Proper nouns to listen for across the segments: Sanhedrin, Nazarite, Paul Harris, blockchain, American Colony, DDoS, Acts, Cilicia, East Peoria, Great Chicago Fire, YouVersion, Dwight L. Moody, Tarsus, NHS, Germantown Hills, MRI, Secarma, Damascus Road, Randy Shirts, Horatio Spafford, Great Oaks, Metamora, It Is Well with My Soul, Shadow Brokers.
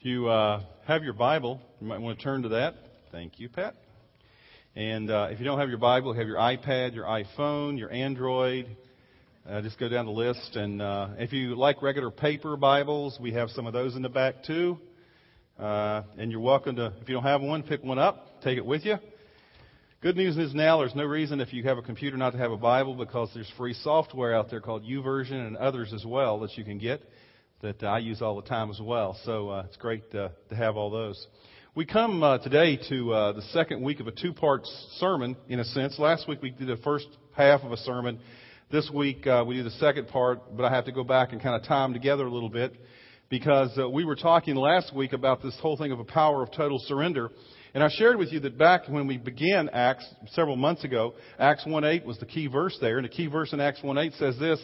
If you have your Bible, you might want to turn to that. Thank you, Pat. And if you don't have your Bible, have your iPad, your iPhone, your Android. Just go down the list. And if you like regular paper Bibles, we have some of those in the back too. And you're welcome to, if you don't have one, pick one up, take it with you. Good news is now there's no reason if you have a computer not to have a Bible, because there's free software out there called YouVersion and others as well that you can get, that I use all the time as well. So it's great to have all those. We come today to the second week of a two-part sermon, in a sense. Last week we did the first half of a sermon. This week we do the second part, but I have to go back and kind of tie them together a little bit, because we were talking last week about this whole thing of a power of total surrender. And I shared with you that back when we began Acts several months ago, Acts 1:8 was the key verse there. And the key verse in Acts 1:8 says this: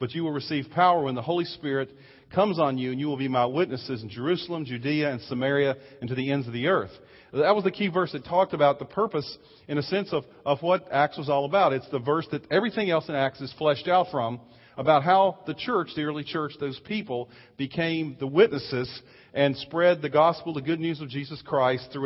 "But you will receive power when the Holy Spirit comes on you, and you will be my witnesses in Jerusalem, Judea, and Samaria, and to the ends of the earth." That was the key verse that talked about the purpose, in a sense, of what Acts was all about. It's the verse that everything else in Acts is fleshed out from, about how the church, the early church, those people became the witnesses and spread the gospel, the good news of Jesus Christ,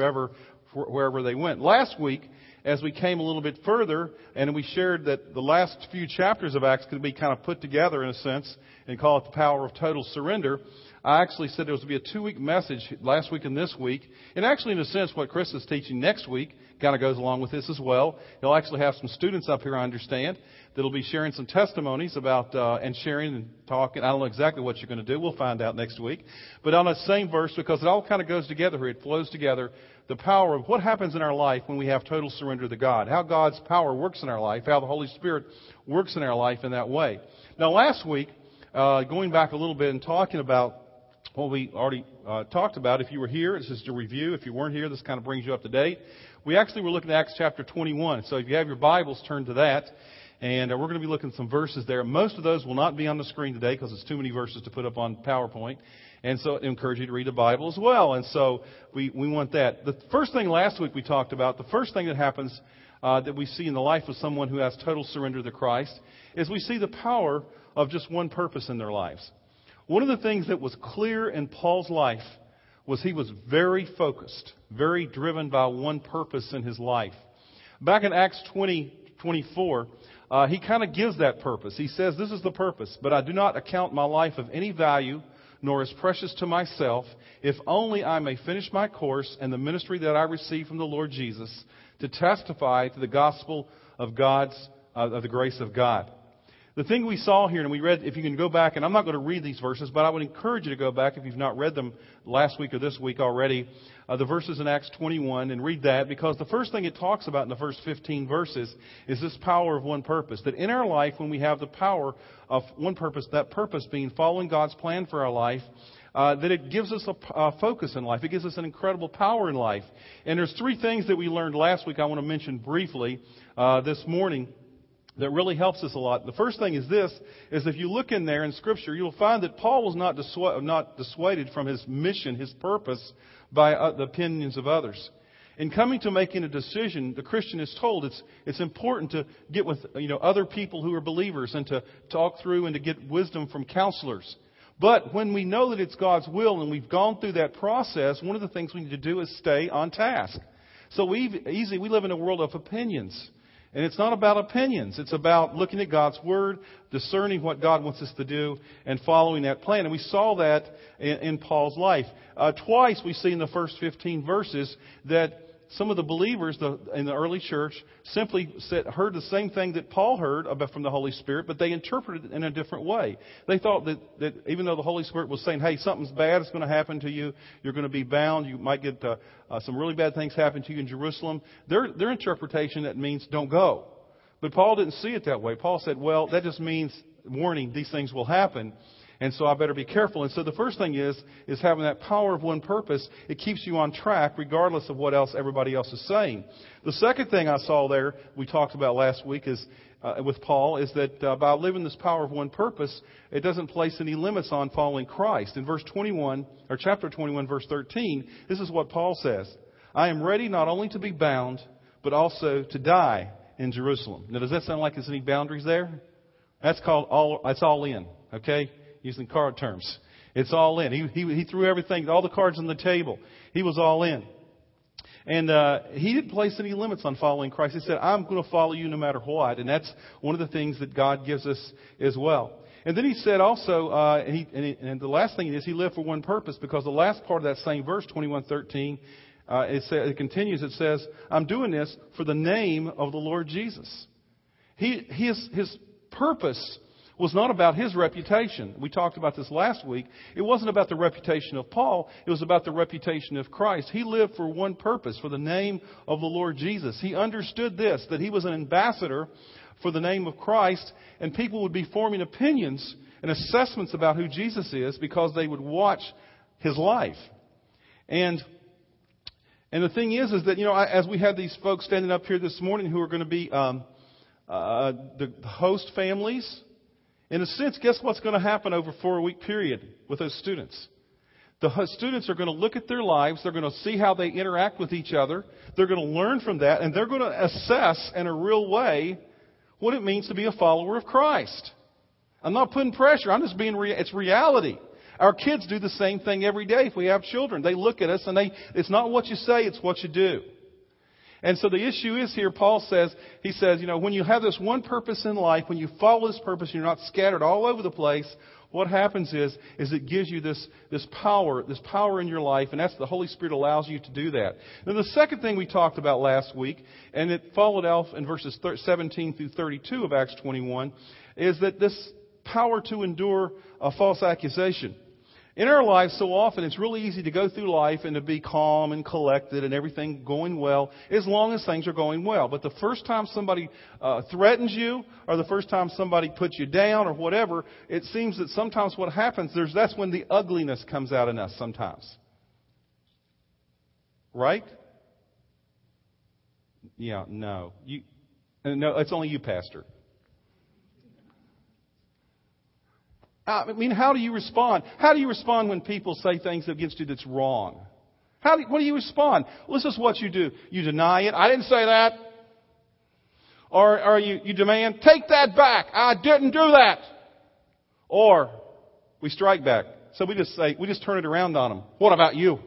wherever they went. Last week, as we came a little bit further, and we shared that the last few chapters of Acts could be kind of put together in a sense and call it the power of total surrender. I actually said there was going to be a two-week message last week and this week. And actually, in a sense, what Chris is teaching next week kind of goes along with this as well. He'll actually have some students up here, I understand, that'll be sharing some testimonies about and sharing and talking. I don't know exactly what you're going to do. We'll find out next week. But on the same verse, because it all kind of goes together here, it flows together, the power of what happens in our life when we have total surrender to God, how God's power works in our life, how the Holy Spirit works in our life in that way. Now, last week, going back a little bit and talking about what we already talked about, if you were here, it's just a review. If you weren't here, this kind of brings you up to date. We actually were looking at Acts chapter 21. So if you have your Bibles, turn to that. And we're going to be looking at some verses there. Most of those will not be on the screen today because it's too many verses to put up on PowerPoint. And so I encourage you to read the Bible as well. And so we want that. The first thing last week we talked about, the first thing that happens that we see in the life of someone who has total surrender to Christ is we see the power of just one purpose in their lives. One of the things that was clear in Paul's life was he was very focused, very driven by one purpose in his life. Back in Acts 20:24, he kind of gives that purpose. He says, "This is the purpose, but I do not account my life of any value, nor as precious to myself, if only I may finish my course and the ministry that I received from the Lord Jesus to testify to the gospel of the grace of God." The thing we saw here, and we read, if you can go back, and I'm not going to read these verses, but I would encourage you to go back if you've not read them last week or this week already, the verses in Acts 21, and read that, because the first thing it talks about in the first 15 verses is this power of one purpose. That in our life, when we have the power of one purpose, that purpose being following God's plan for our life, that it gives us a focus in life. It gives us an incredible power in life. And there's three things that we learned last week I want to mention briefly this morning that really helps us a lot. The first thing is this, is if you look in there in Scripture, you'll find that Paul was not dissuaded from his mission, his purpose, by the opinions of others. In coming to making a decision, the Christian is told it's important to get with other people who are believers and to talk through and to get wisdom from counselors. But when we know that it's God's will and we've gone through that process, one of the things we need to do is stay on task. So we live in a world of opinions. And it's not about opinions. It's about looking at God's Word, discerning what God wants us to do, and following that plan. And we saw that in Paul's life. Twice we see in the first 15 verses that some of the believers in the early church simply heard the same thing that Paul heard from the Holy Spirit, but they interpreted it in a different way. They thought that even though the Holy Spirit was saying, "Hey, something's bad is going to happen to you. You're going to be bound. You might get some really bad things happen to you in Jerusalem," their interpretation that means don't go. But Paul didn't see it that way. Paul said, "Well, that just means warning. These things will happen. And so I better be careful." And so the first thing is having that power of one purpose. It keeps you on track regardless of what else everybody else is saying. The second thing I saw there, we talked about last week is with Paul, is that by living this power of one purpose, it doesn't place any limits on following Christ. In verse 21, or chapter 21, verse 13, this is what Paul says: "I am ready not only to be bound, but also to die in Jerusalem." Now, does that sound like there's any boundaries there? That's called all in, okay? Using card terms. It's all in. He threw everything, all the cards on the table. He was all in. And he didn't place any limits on following Christ. He said, I'm going to follow you no matter what. And that's one of the things that God gives us as well. And then he said also, and the last thing is he lived for one purpose, because the last part of that same verse, 21:13, it continues, it says, I'm doing this for the name of the Lord Jesus. His purpose was not about his reputation. We talked about this last week. It wasn't about the reputation of Paul. It was about the reputation of Christ. He lived for one purpose, for the name of the Lord Jesus. He understood this, that he was an ambassador for the name of Christ, and people would be forming opinions and assessments about who Jesus is because they would watch his life. And the thing is that, you know, as we had these folks standing up here this morning who are going to be the host families, in a sense, guess what's going to happen over a 4-week period with those students? The students are going to look at their lives. They're going to see how they interact with each other. They're going to learn from that, and they're going to assess in a real way what it means to be a follower of Christ. I'm not putting pressure. I'm just being it's reality. Our kids do the same thing every day. If we have children, they look at us and it's not what you say, it's what you do. And so the issue is here, Paul says, he says, you know, when you have this one purpose in life, when you follow this purpose, you're not scattered all over the place. What happens is it gives you this power in your life, and that's the Holy Spirit allows you to do that. Now, the second thing we talked about last week, and it followed off in verses 17 through 32 of Acts 21, is that this power to endure a false accusation. In our lives, so often, it's really easy to go through life and to be calm and collected and everything going well, as long as things are going well. But the first time somebody threatens you, or the first time somebody puts you down or whatever, it seems that sometimes what happens, that's when the ugliness comes out in us sometimes. Right? Yeah, no. No, it's only you, Pastor. I mean, how do you respond? How do you respond when people say things against you that's wrong? What do you respond? Well, this is what you do. You deny it. I didn't say that. Or you demand, take that back. I didn't do that. Or we strike back. So we just turn it around on them. What about you?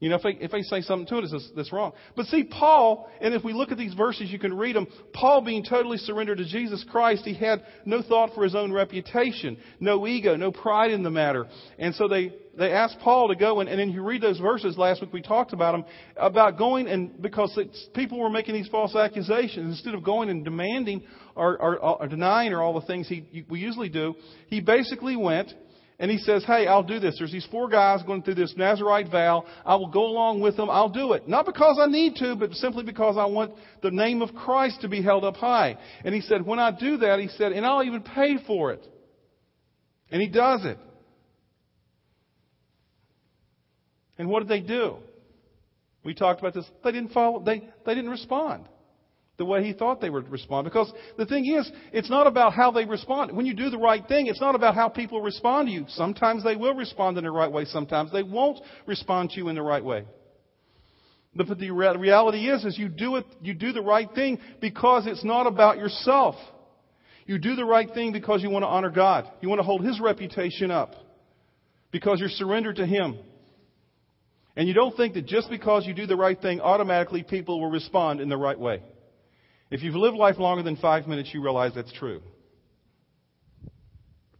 You know, if they say something to us that's wrong. But see, Paul, and if we look at these verses, you can read them. Paul, being totally surrendered to Jesus Christ, he had no thought for his own reputation, no ego, no pride in the matter. And so they asked Paul to go, and then you read those verses last week, we talked about them, about going, and because people were making these false accusations, instead of going and demanding or denying or all the things we usually do, he basically went. And he says, hey, I'll do this. There's these 4 guys going through this Nazarite vow. I will go along with them. I'll do it. Not because I need to, but simply because I want the name of Christ to be held up high. And he said, when I do that, he said, and I'll even pay for it. And he does it. And what did they do? We talked about this. They didn't follow. They didn't respond the way he thought they would respond. Because the thing is, it's not about how they respond. When you do the right thing, it's not about how people respond to you. Sometimes they will respond in the right way. Sometimes they won't respond to you in the right way. But the reality is you do it. You do the right thing because it's not about yourself. You do the right thing because you want to honor God. You want to hold His reputation up because you're surrendered to Him. And you don't think that just because you do the right thing, automatically people will respond in the right way. If you've lived life longer than 5 minutes, you realize that's true.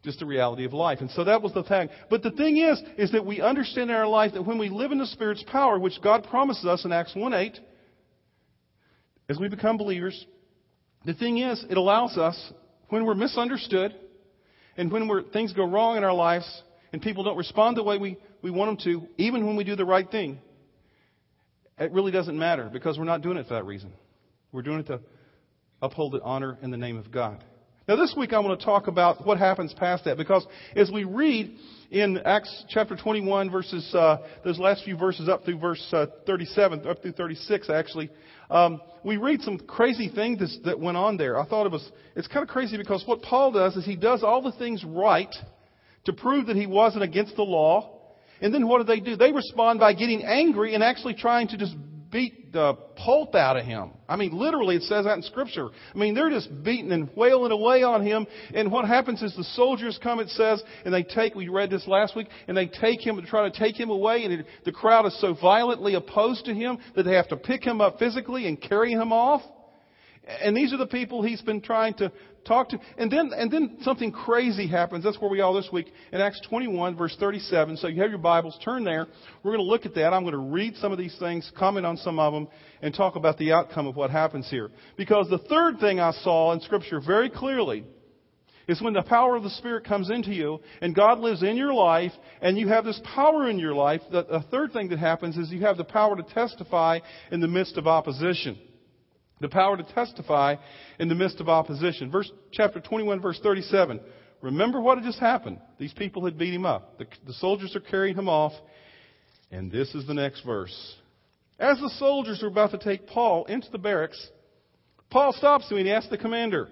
Just the reality of life. And so that was the thing. But the thing is that we understand in our life that when we live in the Spirit's power, which God promises us in Acts 1:8, as we become believers, the thing is, it allows us, when we're misunderstood and when things go wrong in our lives and people don't respond the way we want them to, even when we do the right thing, it really doesn't matter because we're not doing it for that reason. We're doing it to uphold the honor in the name of God. Now, this week I want to talk about what happens past that, because as we read in Acts chapter 21, verses those last few verses up through verse 37, up through 36, actually, we read some crazy things that went on there. I thought it's kind of crazy because what Paul does is he does all the things right to prove that he wasn't against the law, and then what do they do? They respond by getting angry and actually trying to just beat the pulp out of him. I mean, literally, it says that in Scripture. I mean, they're just beating and wailing away on him. And what happens is the soldiers come, it says, and they take, we read this last week, and they take him and try to take him away. And the crowd is so violently opposed to him that they have to pick him up physically and carry him off. And these are the people he's been trying to talk to. And then something crazy happens. That's where we are this week in Acts 21, verse 37. So you have your Bibles. Turn there. We're going to look at that. I'm going to read some of these things, comment on some of them, and talk about the outcome of what happens here. Because the third thing I saw in Scripture very clearly is when the power of the Spirit comes into you and God lives in your life and you have this power in your life, the third thing that happens is you have the power to testify in the midst of opposition. The power to testify in the midst of opposition. Chapter 21, verse 37. Remember what had just happened. These people had beat him up. The soldiers are carrying him off. And this is the next verse. As the soldiers were about to take Paul into the barracks, Paul stops him and he asks the commander,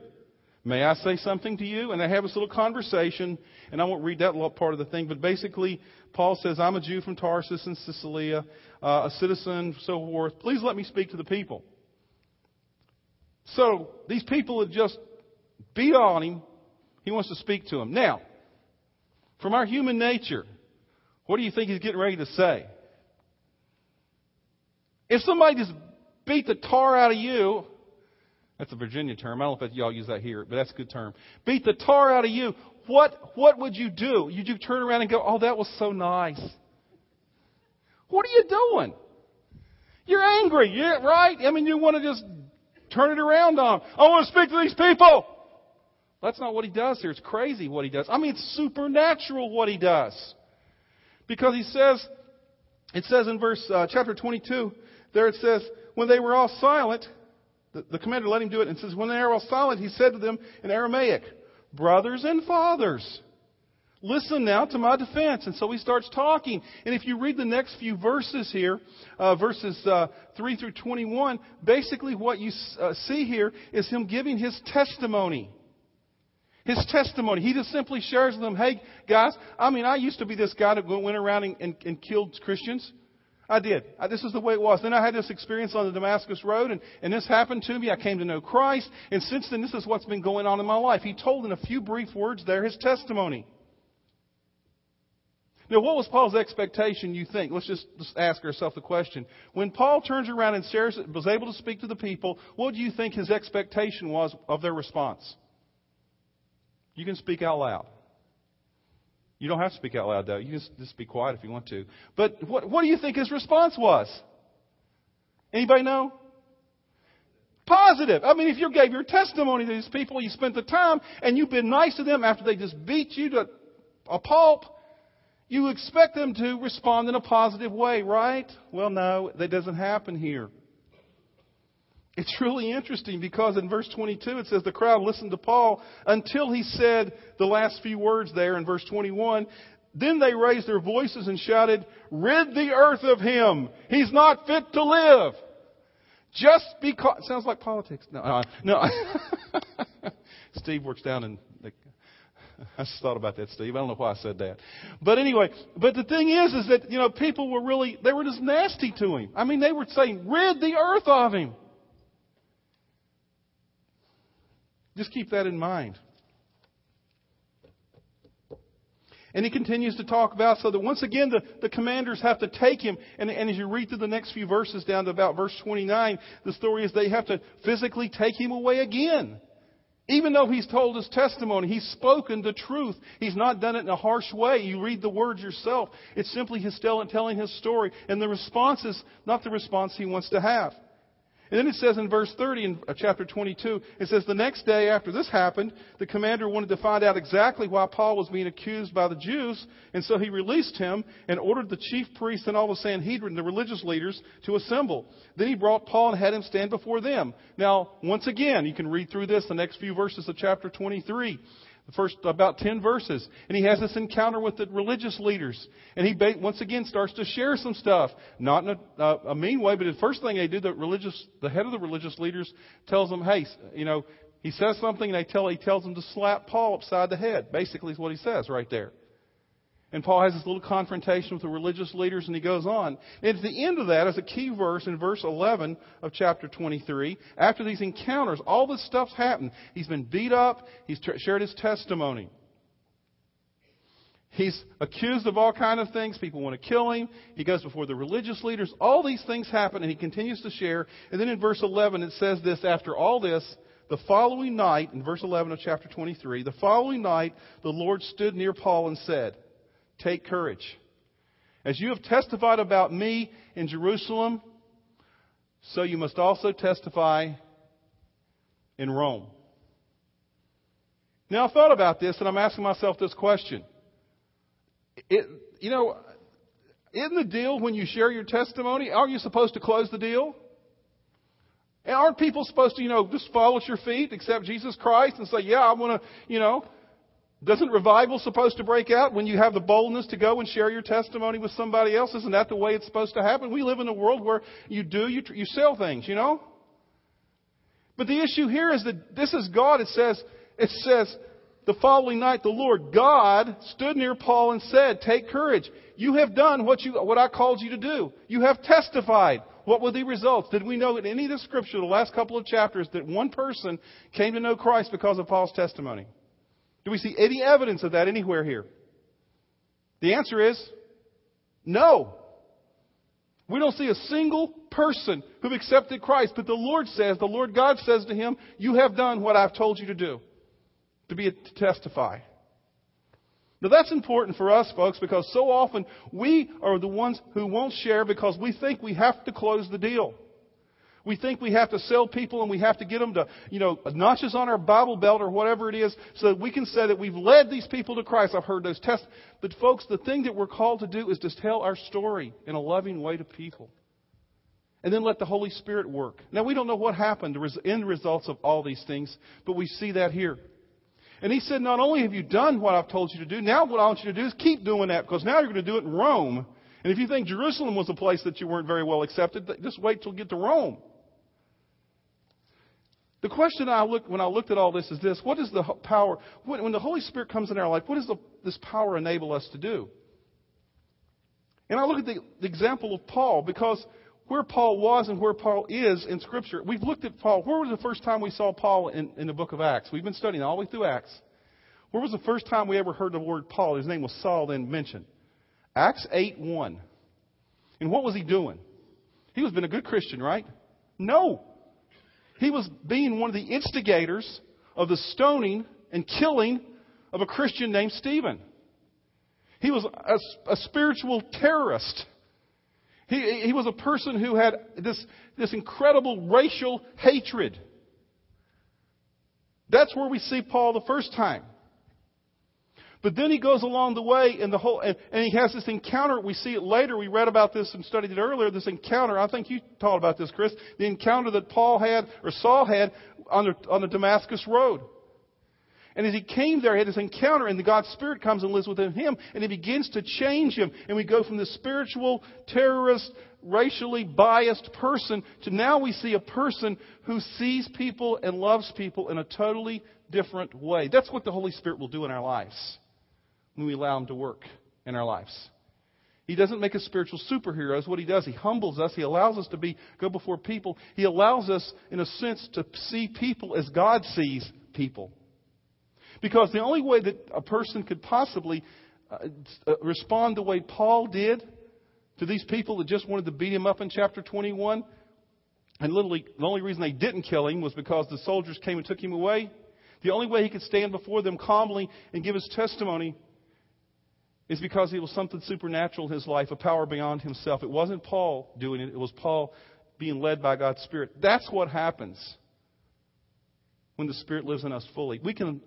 "May I say something to you?" And they have this little conversation. And I won't read that part of the thing. But basically, Paul says, "I'm a Jew from Tarsus in Cilicia, a citizen, so forth. Please let me speak to the people." So these people had just beat on him. He wants to speak to them. Now, from our human nature, what do you think he's getting ready to say? If somebody just beat the tar out of you, that's a Virginia term. I don't know if y'all use that here, but that's a good term. Beat the tar out of you. What would you do? Would you turn around and go, "Oh, that was so nice"? What are you doing? You're angry, right? I mean, you want to just turn it around on him. "I want to speak to these people." That's not what he does here. It's crazy what he does. I mean, it's supernatural what he does. Because he says, it says in verse chapter 22, there it says, when they were all silent, the commander let him do it, and it says, when they were all silent, he said to them in Aramaic, "Brothers and fathers, listen now to my defense." And so he starts talking. And if you read the next few verses here, verses 3 through 21, basically what you see here is him giving his testimony. His testimony. He just simply shares with them, "Hey, guys, I mean, I used to be this guy that went around and killed Christians. I did. This is the way it was. Then I had this experience on the Damascus Road, and this happened to me. I came to know Christ. And since then, this is what's been going on in my life." He told in a few brief words there his testimony. Now, what was Paul's expectation, you think? Let's just ask ourselves the question. When Paul turns around and shares, was able to speak to the people, what do you think his expectation was of their response? You can speak out loud. You don't have to speak out loud, though. You can just be quiet if you want to. But what do you think his response was? Anybody know? Positive. I mean, if you gave your testimony to these people, you spent the time, and you've been nice to them after they just beat you to a pulp, you expect them to respond in a positive way, right? Well, no, that doesn't happen here. It's really interesting because in verse 22 it says the crowd listened to Paul until he said the last few words there in verse 21. Then they raised their voices and shouted, "Rid the earth of him! He's not fit to live!" Just because... Sounds like politics. No. Steve works down in... I just thought about that, Steve. I don't know why I said that. But anyway, but the thing is that, you know, people were really, they were just nasty to him. I mean, they were saying, "Rid the earth of him." Just keep that in mind. And he continues to talk about, so that once again, the commanders have to take him. And as you read through the next few verses down to about verse 29, the story is they have to physically take him away again. Even though he's told his testimony, he's spoken the truth. He's not done it in a harsh way. You read the words yourself. It's simply his telling his story. And the response is not the response he wants to have. And then it says in verse 30 in chapter 22, it says, the next day after this happened, the commander wanted to find out exactly why Paul was being accused by the Jews. And so he released him and ordered the chief priests and all the Sanhedrin, the religious leaders, to assemble. Then he brought Paul and had him stand before them. Now, once again, you can read through this, the next few verses of chapter 23. The first about 10 verses. And he has this encounter with the religious leaders. And he once again starts to share some stuff. Not in a mean way, but the first thing they do, the head of the religious leaders tells them, hey, you know, he says something and he tells them to slap Paul upside the head. Basically is what he says right there. And Paul has this little confrontation with the religious leaders, and he goes on. And at the end of that is a key verse in verse 11 of chapter 23. After these encounters, all this stuff's happened. He's been beat up. He's shared his testimony. He's accused of all kinds of things. People want to kill him. He goes before the religious leaders. All these things happen, and he continues to share. And then in verse 11, it says this, after all this, the following night, in verse 11 of chapter 23, the following night the Lord stood near Paul and said, "Take courage. As you have testified about me in Jerusalem, so you must also testify in Rome." Now, I thought about this, and I'm asking myself this question. Isn't the deal when you share your testimony, aren't you supposed to close the deal? And aren't people supposed to, just fall at your feet, accept Jesus Christ, and say, "Yeah, I want to," Doesn't revival supposed to break out when you have the boldness to go and share your testimony with somebody else? Isn't that the way it's supposed to happen? We live in a world where you sell things, But the issue here is that this is God. It says, the following night the Lord God stood near Paul and said, "Take courage. You have done what I called you to do. You have testified." What were the results? Did we know in any of the Scripture, the last couple of chapters, that one person came to know Christ because of Paul's testimony? Do we see any evidence of that anywhere here? The answer is no. We don't see a single person who accepted Christ, but the Lord God says to him, "You have done what I've told you to do, to testify." Now that's important for us, folks, because so often we are the ones who won't share because we think we have to close the deal. We think we have to sell people and we have to get them to, notches on our Bible belt or whatever it is so that we can say that we've led these people to Christ. I've heard those tests. But folks, the thing that we're called to do is to tell our story in a loving way to people. And then let the Holy Spirit work. Now, we don't know what happened, the end results of all these things, but we see that here. And he said, not only have you done what I've told you to do, now what I want you to do is keep doing that, because now you're going to do it in Rome. And if you think Jerusalem was a place that you weren't very well accepted, just wait till you get to Rome. The question when I looked at all this is this: what is the power, when the Holy Spirit comes in our life, what does this power enable us to do? And I look at the example of Paul, because where Paul was and where Paul is in Scripture, we've looked at Paul. Where was the first time we saw Paul in the book of Acts? We've been studying all the way through Acts. Where was the first time we ever heard the word Paul? His name was Saul, then mentioned. Acts 8:1. And what was he doing? He was being a good Christian, right? No. He was being one of the instigators of the stoning and killing of a Christian named Stephen. He was a spiritual terrorist. He was a person who had this incredible racial hatred. That's where we see Paul the first time. But then he goes along the way and he has this encounter. We see it later. We read about this and studied it earlier. This encounter, I think you taught about this, Chris. The encounter that Saul had on the Damascus Road. And as he came there, he had this encounter, and the God's Spirit comes and lives within him, and he begins to change him. And we go from this spiritual terrorist, racially biased person to now we see a person who sees people and loves people in a totally different way. That's what the Holy Spirit will do in our lives. When we allow him to work in our lives. He doesn't make us spiritual superheroes. What he does, he humbles us. He allows us to go before people. He allows us, in a sense, to see people as God sees people. Because the only way that a person could possibly respond the way Paul did to these people that just wanted to beat him up in chapter 21, and literally the only reason they didn't kill him was because the soldiers came and took him away. The only way he could stand before them calmly and give his testimony is because it was something supernatural in his life, a power beyond himself. It wasn't Paul doing it. It was Paul being led by God's Spirit. That's what happens when the Spirit lives in us fully. We can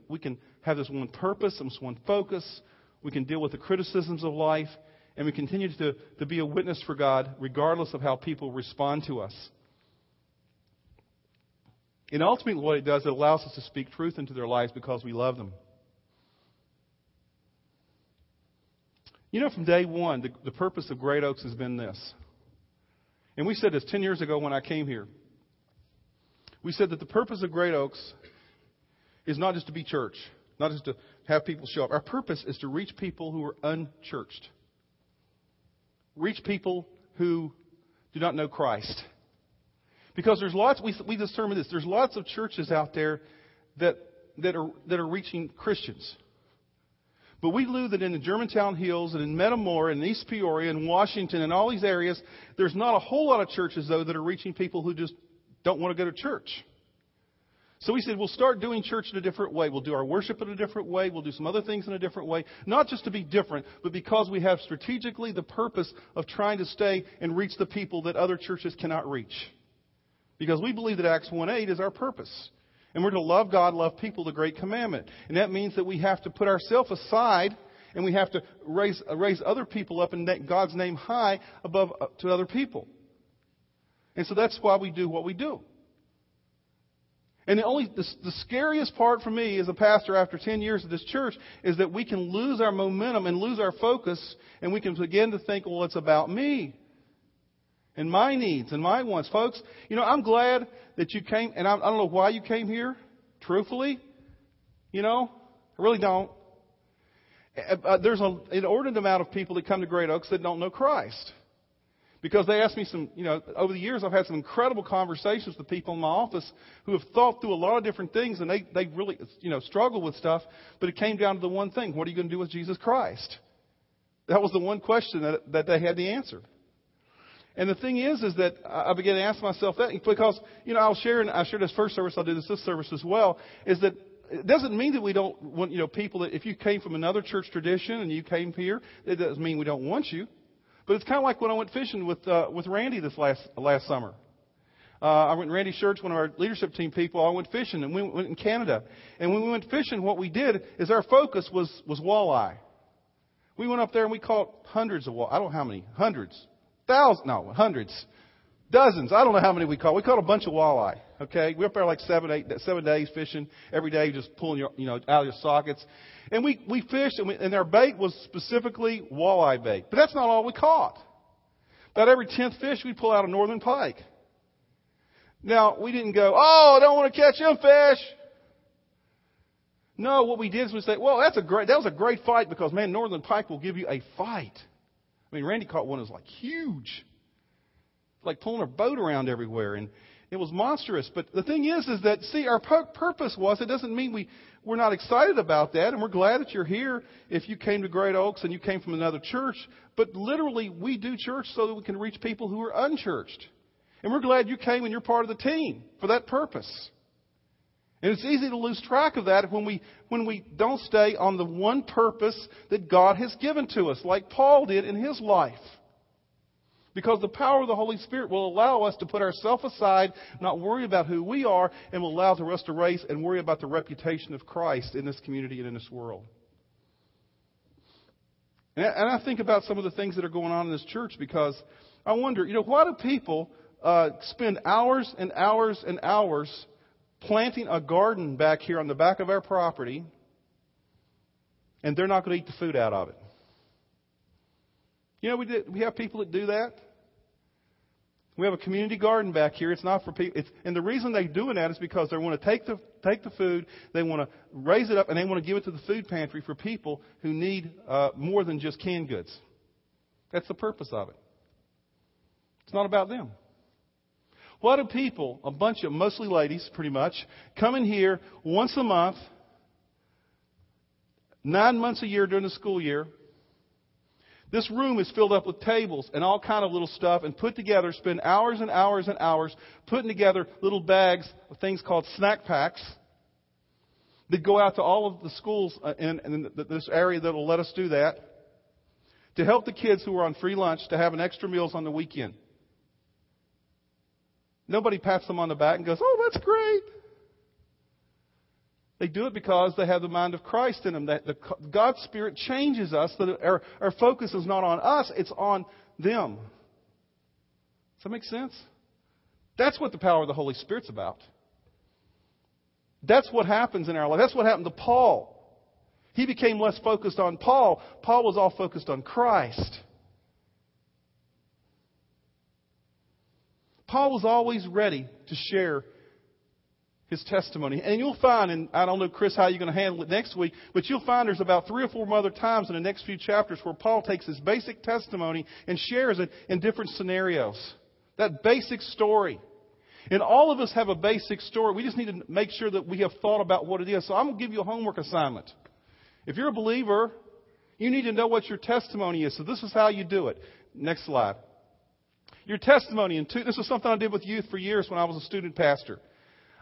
have this one purpose, this one focus. We can deal with the criticisms of life. And we continue to be a witness for God regardless of how people respond to us. And ultimately what it does, it allows us to speak truth into their lives because we love them. From day one, the purpose of Great Oaks has been this. And we said this 10 years ago when I came here. We said that the purpose of Great Oaks is not just to be church. not just to have people show up. Our purpose is to reach people who are unchurched. Reach people who do not know Christ. Because there's lots, we determine this, there's lots of churches out there that are reaching Christians. But we knew that in the Germantown Hills and in Metamora and East Peoria and Washington and all these areas, there's not a whole lot of churches, though, that are reaching people who just don't want to go to church. So we said, we'll start doing church in a different way. We'll do our worship in a different way. We'll do some other things in a different way. Not just to be different, but because we have strategically the purpose of trying to stay and reach the people that other churches cannot reach. Because we believe that Acts 1:8 is our purpose. And we're to love God, love people, the great commandment. And that means that we have to put ourselves aside and we have to raise other people up and make God's name high above to other people. And so that's why we do what we do. And the scariest part for me as a pastor after 10 years of this church is that we can lose our momentum and lose our focus, and we can begin to think, well, it's about me and my needs and my wants. Folks, you know, I'm glad that you came, and I don't know why you came here, truthfully. You know, I really don't. There's an inordinate amount of people that come to Great Oaks that don't know Christ. Because they asked me some, you know, over the years I've had some incredible conversations with people in my office who have thought through a lot of different things, and they really, you know, struggle with stuff. But it came down to the one thing: what are you going to do with Jesus Christ? That was the one question that they had the answer. And the thing is that I began to ask myself that, because, you know, I shared this first service, I'll do this service as well, is that it doesn't mean that we don't want, you know, people that if you came from another church tradition and you came here, it doesn't mean we don't want you. But it's kind of like when I went fishing with Randy this last summer. I went Randy Shirts, one of our leadership team people. I went fishing, and we went in Canada. And when we went fishing, what we did is our focus was walleye. We went up there and we caught hundreds of walleye. I don't know how many. Hundreds. Thousands. No, hundreds. Dozens. I don't know how many we caught. We caught a bunch of walleye. Okay, we were up there like 7 days fishing every day, just pulling your, you know, out of your sockets. And we fished, and our bait was specifically walleye bait. But that's not all we caught. About every 10th fish, we'd pull out a northern pike. Now, we didn't go, oh, I don't want to catch them fish. No, what we did is we said, well, that was a great fight, because, man, northern pike will give you a fight. I mean, Randy caught one that was like huge. Like pulling a boat around everywhere, and it was monstrous. But the thing is that, see, our purpose was, it doesn't mean we're not excited about that, and we're glad that you're here if you came to Great Oaks and you came from another church. But literally, we do church so that we can reach people who are unchurched. And we're glad you came and you're part of the team for that purpose. And it's easy to lose track of that when we don't stay on the one purpose that God has given to us, like Paul did in his life. Because the power of the Holy Spirit will allow us to put ourselves aside, not worry about who we are, and will allow us to race and worry about the reputation of Christ in this community and in this world. And I think about some of the things that are going on in this church, because I wonder, you know, why do people spend hours and hours and hours planting a garden back here on the back of our property, and they're not going to eat the food out of it? You know, we have people that do that. We have a community garden back here. It's not for people. And the reason they're doing that is because they want to take the food, they want to raise it up, and they want to give it to the food pantry for people who need more than just canned goods. That's the purpose of it. It's not about them. Why do people, a bunch of mostly ladies pretty much, come in here once a month, 9 months a year during the school year? This room is filled up with tables and all kind of little stuff, and put together, spend hours and hours and hours putting together little bags of things called snack packs that go out to all of the schools in this area that will let us do that, to help the kids who are on free lunch to have an extra meals on the weekend. Nobody pats them on the back and goes, oh, that's great. They do it because they have the mind of Christ in them. That the God's Spirit changes us. That our focus is not on us, it's on them. Does that make sense? That's what the power of the Holy Spirit's about. That's what happens in our life. That's what happened to Paul. He became less focused on Paul. Paul was all focused on Christ. Paul was always ready to share his testimony. And you'll find, and I don't know, Chris, how you're going to handle it next week, but you'll find there's about 3 or 4 other times in the next few chapters where Paul takes his basic testimony and shares it in different scenarios. That basic story. And all of us have a basic story. We just need to make sure that we have thought about what it is. So I'm going to give you a homework assignment. If you're a believer, you need to know what your testimony is. So this is how you do it. Next slide. Your testimony. This is something I did with youth for years when I was a student pastor.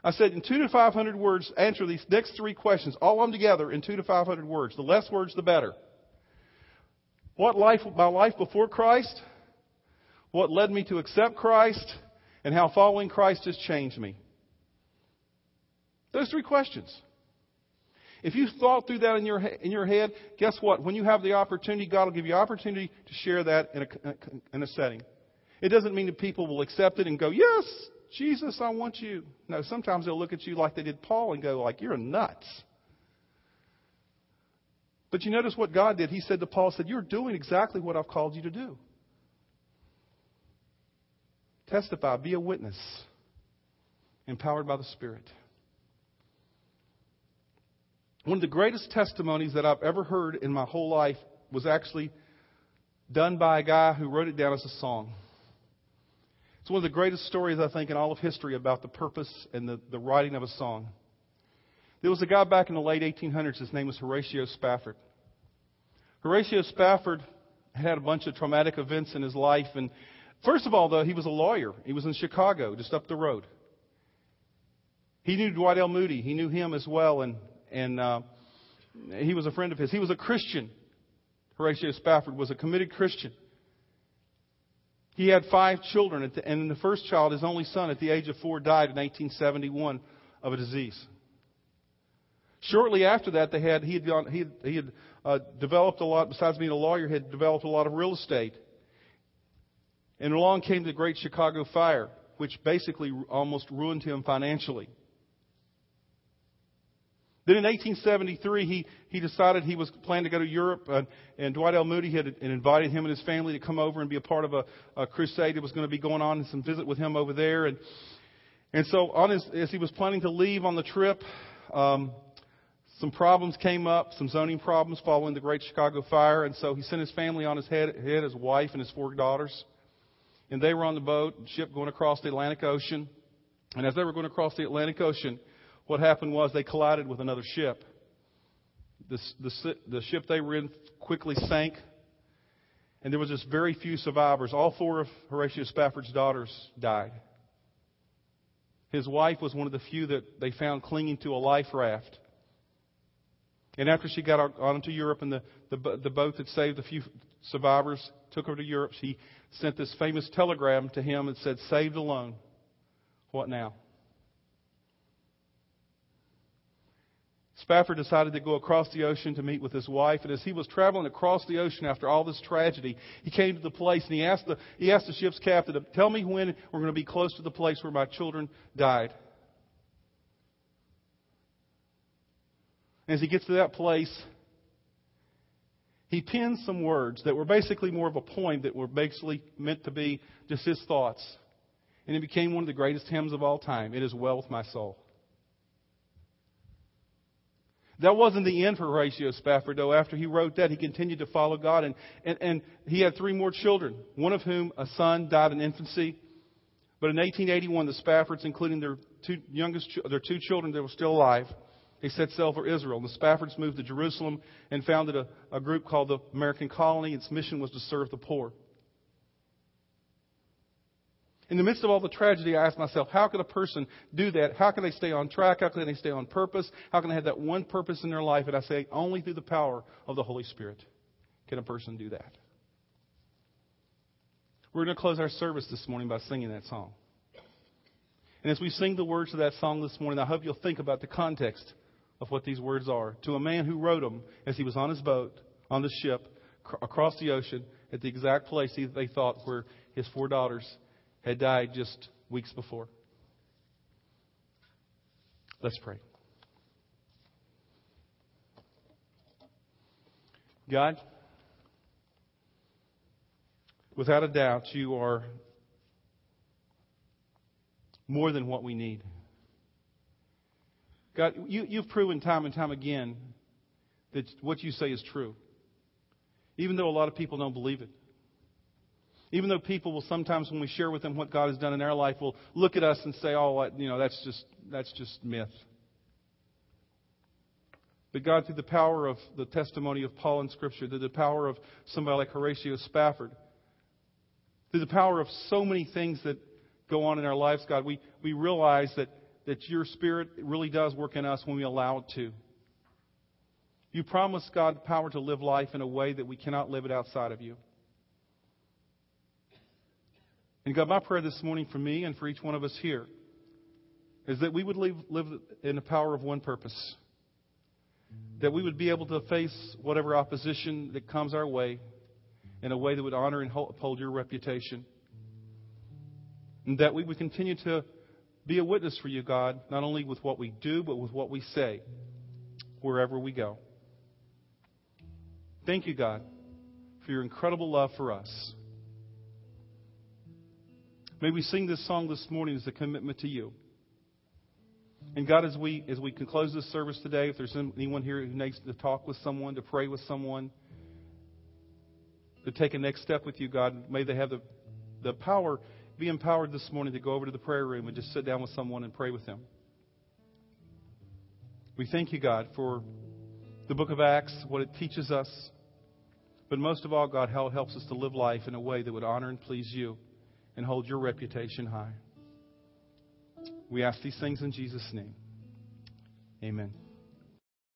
I said, in 200 to 500 words, answer these next 3 questions. All of them together in 200 to 500 words. The less words, the better. My life before Christ? What led me to accept Christ? And how following Christ has changed me. Those 3 questions. If you thought through that in your head, guess what? When you have the opportunity, God will give you opportunity to share that in a setting. It doesn't mean that people will accept it and go, yes, Jesus, I want you. No, sometimes they'll look at you like they did Paul and go like, you're nuts. But you notice what God did. He said to Paul, you're doing exactly what I've called you to do. Testify, be a witness, empowered by the Spirit. One of the greatest testimonies that I've ever heard in my whole life was actually done by a guy who wrote it down as a song. It's one of the greatest stories, I think, in all of history about the purpose and the writing of a song. There was a guy back in the late 1800s. His name was Horatio Spafford. Horatio Spafford had a bunch of traumatic events in his life. And first of all, though, he was a lawyer. He was in Chicago, just up the road. He knew Dwight L. Moody. He knew him as well. And he was a friend of his. He was a Christian. Horatio Spafford was a committed Christian. He had 5 children, and the first child, his only son, at the age of 4, died in 1871 of a disease. Shortly after that, he had developed a lot. Besides being a lawyer, he had developed a lot of real estate. And along came the Great Chicago Fire, which basically almost ruined him financially. Then in 1873, he decided he was planning to go to Europe, and Dwight L. Moody had invited him and his family to come over and be a part of a crusade that was going to be going on, and some visit with him over there. And so as he was planning to leave on the trip, some problems came up, some zoning problems following the Great Chicago Fire. And so he sent his family on his head, his wife and his 4 daughters. And they were on the boat, ship going across the Atlantic Ocean. And as they were going across the Atlantic Ocean, what happened was they collided with another ship. The ship they were in quickly sank, and there was just very few survivors. All 4 of Horatio Spafford's daughters died. His wife was one of the few that they found clinging to a life raft. And after she got on to Europe, and the boat that saved the few survivors took her to Europe, she sent this famous telegram to him and said, "Saved alone. What now?" Spafford decided to go across the ocean to meet with his wife. And as he was traveling across the ocean after all this tragedy, he came to the place and he asked the ship's captain to tell me when we're going to be close to the place where my children died. And as he gets to that place, he penned some words that were basically more of a poem that were basically meant to be just his thoughts. And it became one of the greatest hymns of all time. It Is Well with My Soul. That wasn't the end for Horatio Spafford, though. After he wrote that, he continued to follow God. And he had 3 more children, one of whom, a son, died in infancy. But in 1881, the Spaffords, including their 2 children that were still alive, they set sail for Israel. And the Spaffords moved to Jerusalem and founded a group called the American Colony. Its mission was to serve the poor. In the midst of all the tragedy, I asked myself, how could a person do that? How can they stay on track? How can they stay on purpose? How can they have that one purpose in their life? And I say, only through the power of the Holy Spirit can a person do that. We're going to close our service this morning by singing that song. And as we sing the words of that song this morning, I hope you'll think about the context of what these words are. To a man who wrote them as he was on his boat, on the ship, across the ocean, at the exact place they thought where his 4 daughters had died just weeks before. Let's pray. God, without a doubt, you are more than what we need. God, you've proven time and time again that what you say is true, even though a lot of people don't believe it. Even though people will sometimes, when we share with them what God has done in our life, will look at us and say, "Oh, you know, that's just myth." But God, through the power of the testimony of Paul in Scripture, through the power of somebody like Horatio Spafford, through the power of so many things that go on in our lives, God, we realize that your Spirit really does work in us when we allow it to. You promise, God, power to live life in a way that we cannot live it outside of you. And God, my prayer this morning for me and for each one of us here is that we would live in the power of one purpose. That we would be able to face whatever opposition that comes our way in a way that would honor and uphold your reputation. And that we would continue to be a witness for you, God, not only with what we do, but with what we say, wherever we go. Thank you, God, for your incredible love for us. May we sing this song this morning as a commitment to you. And God, as we can close this service today, if there's anyone here who needs to talk with someone, to pray with someone, to take a next step with you, God, may they have the power, be empowered this morning to go over to the prayer room and just sit down with someone and pray with them. We thank you, God, for the book of Acts, what it teaches us, but most of all, God, how it helps us to live life in a way that would honor and please you and hold your reputation high. We ask these things in Jesus' name. Amen.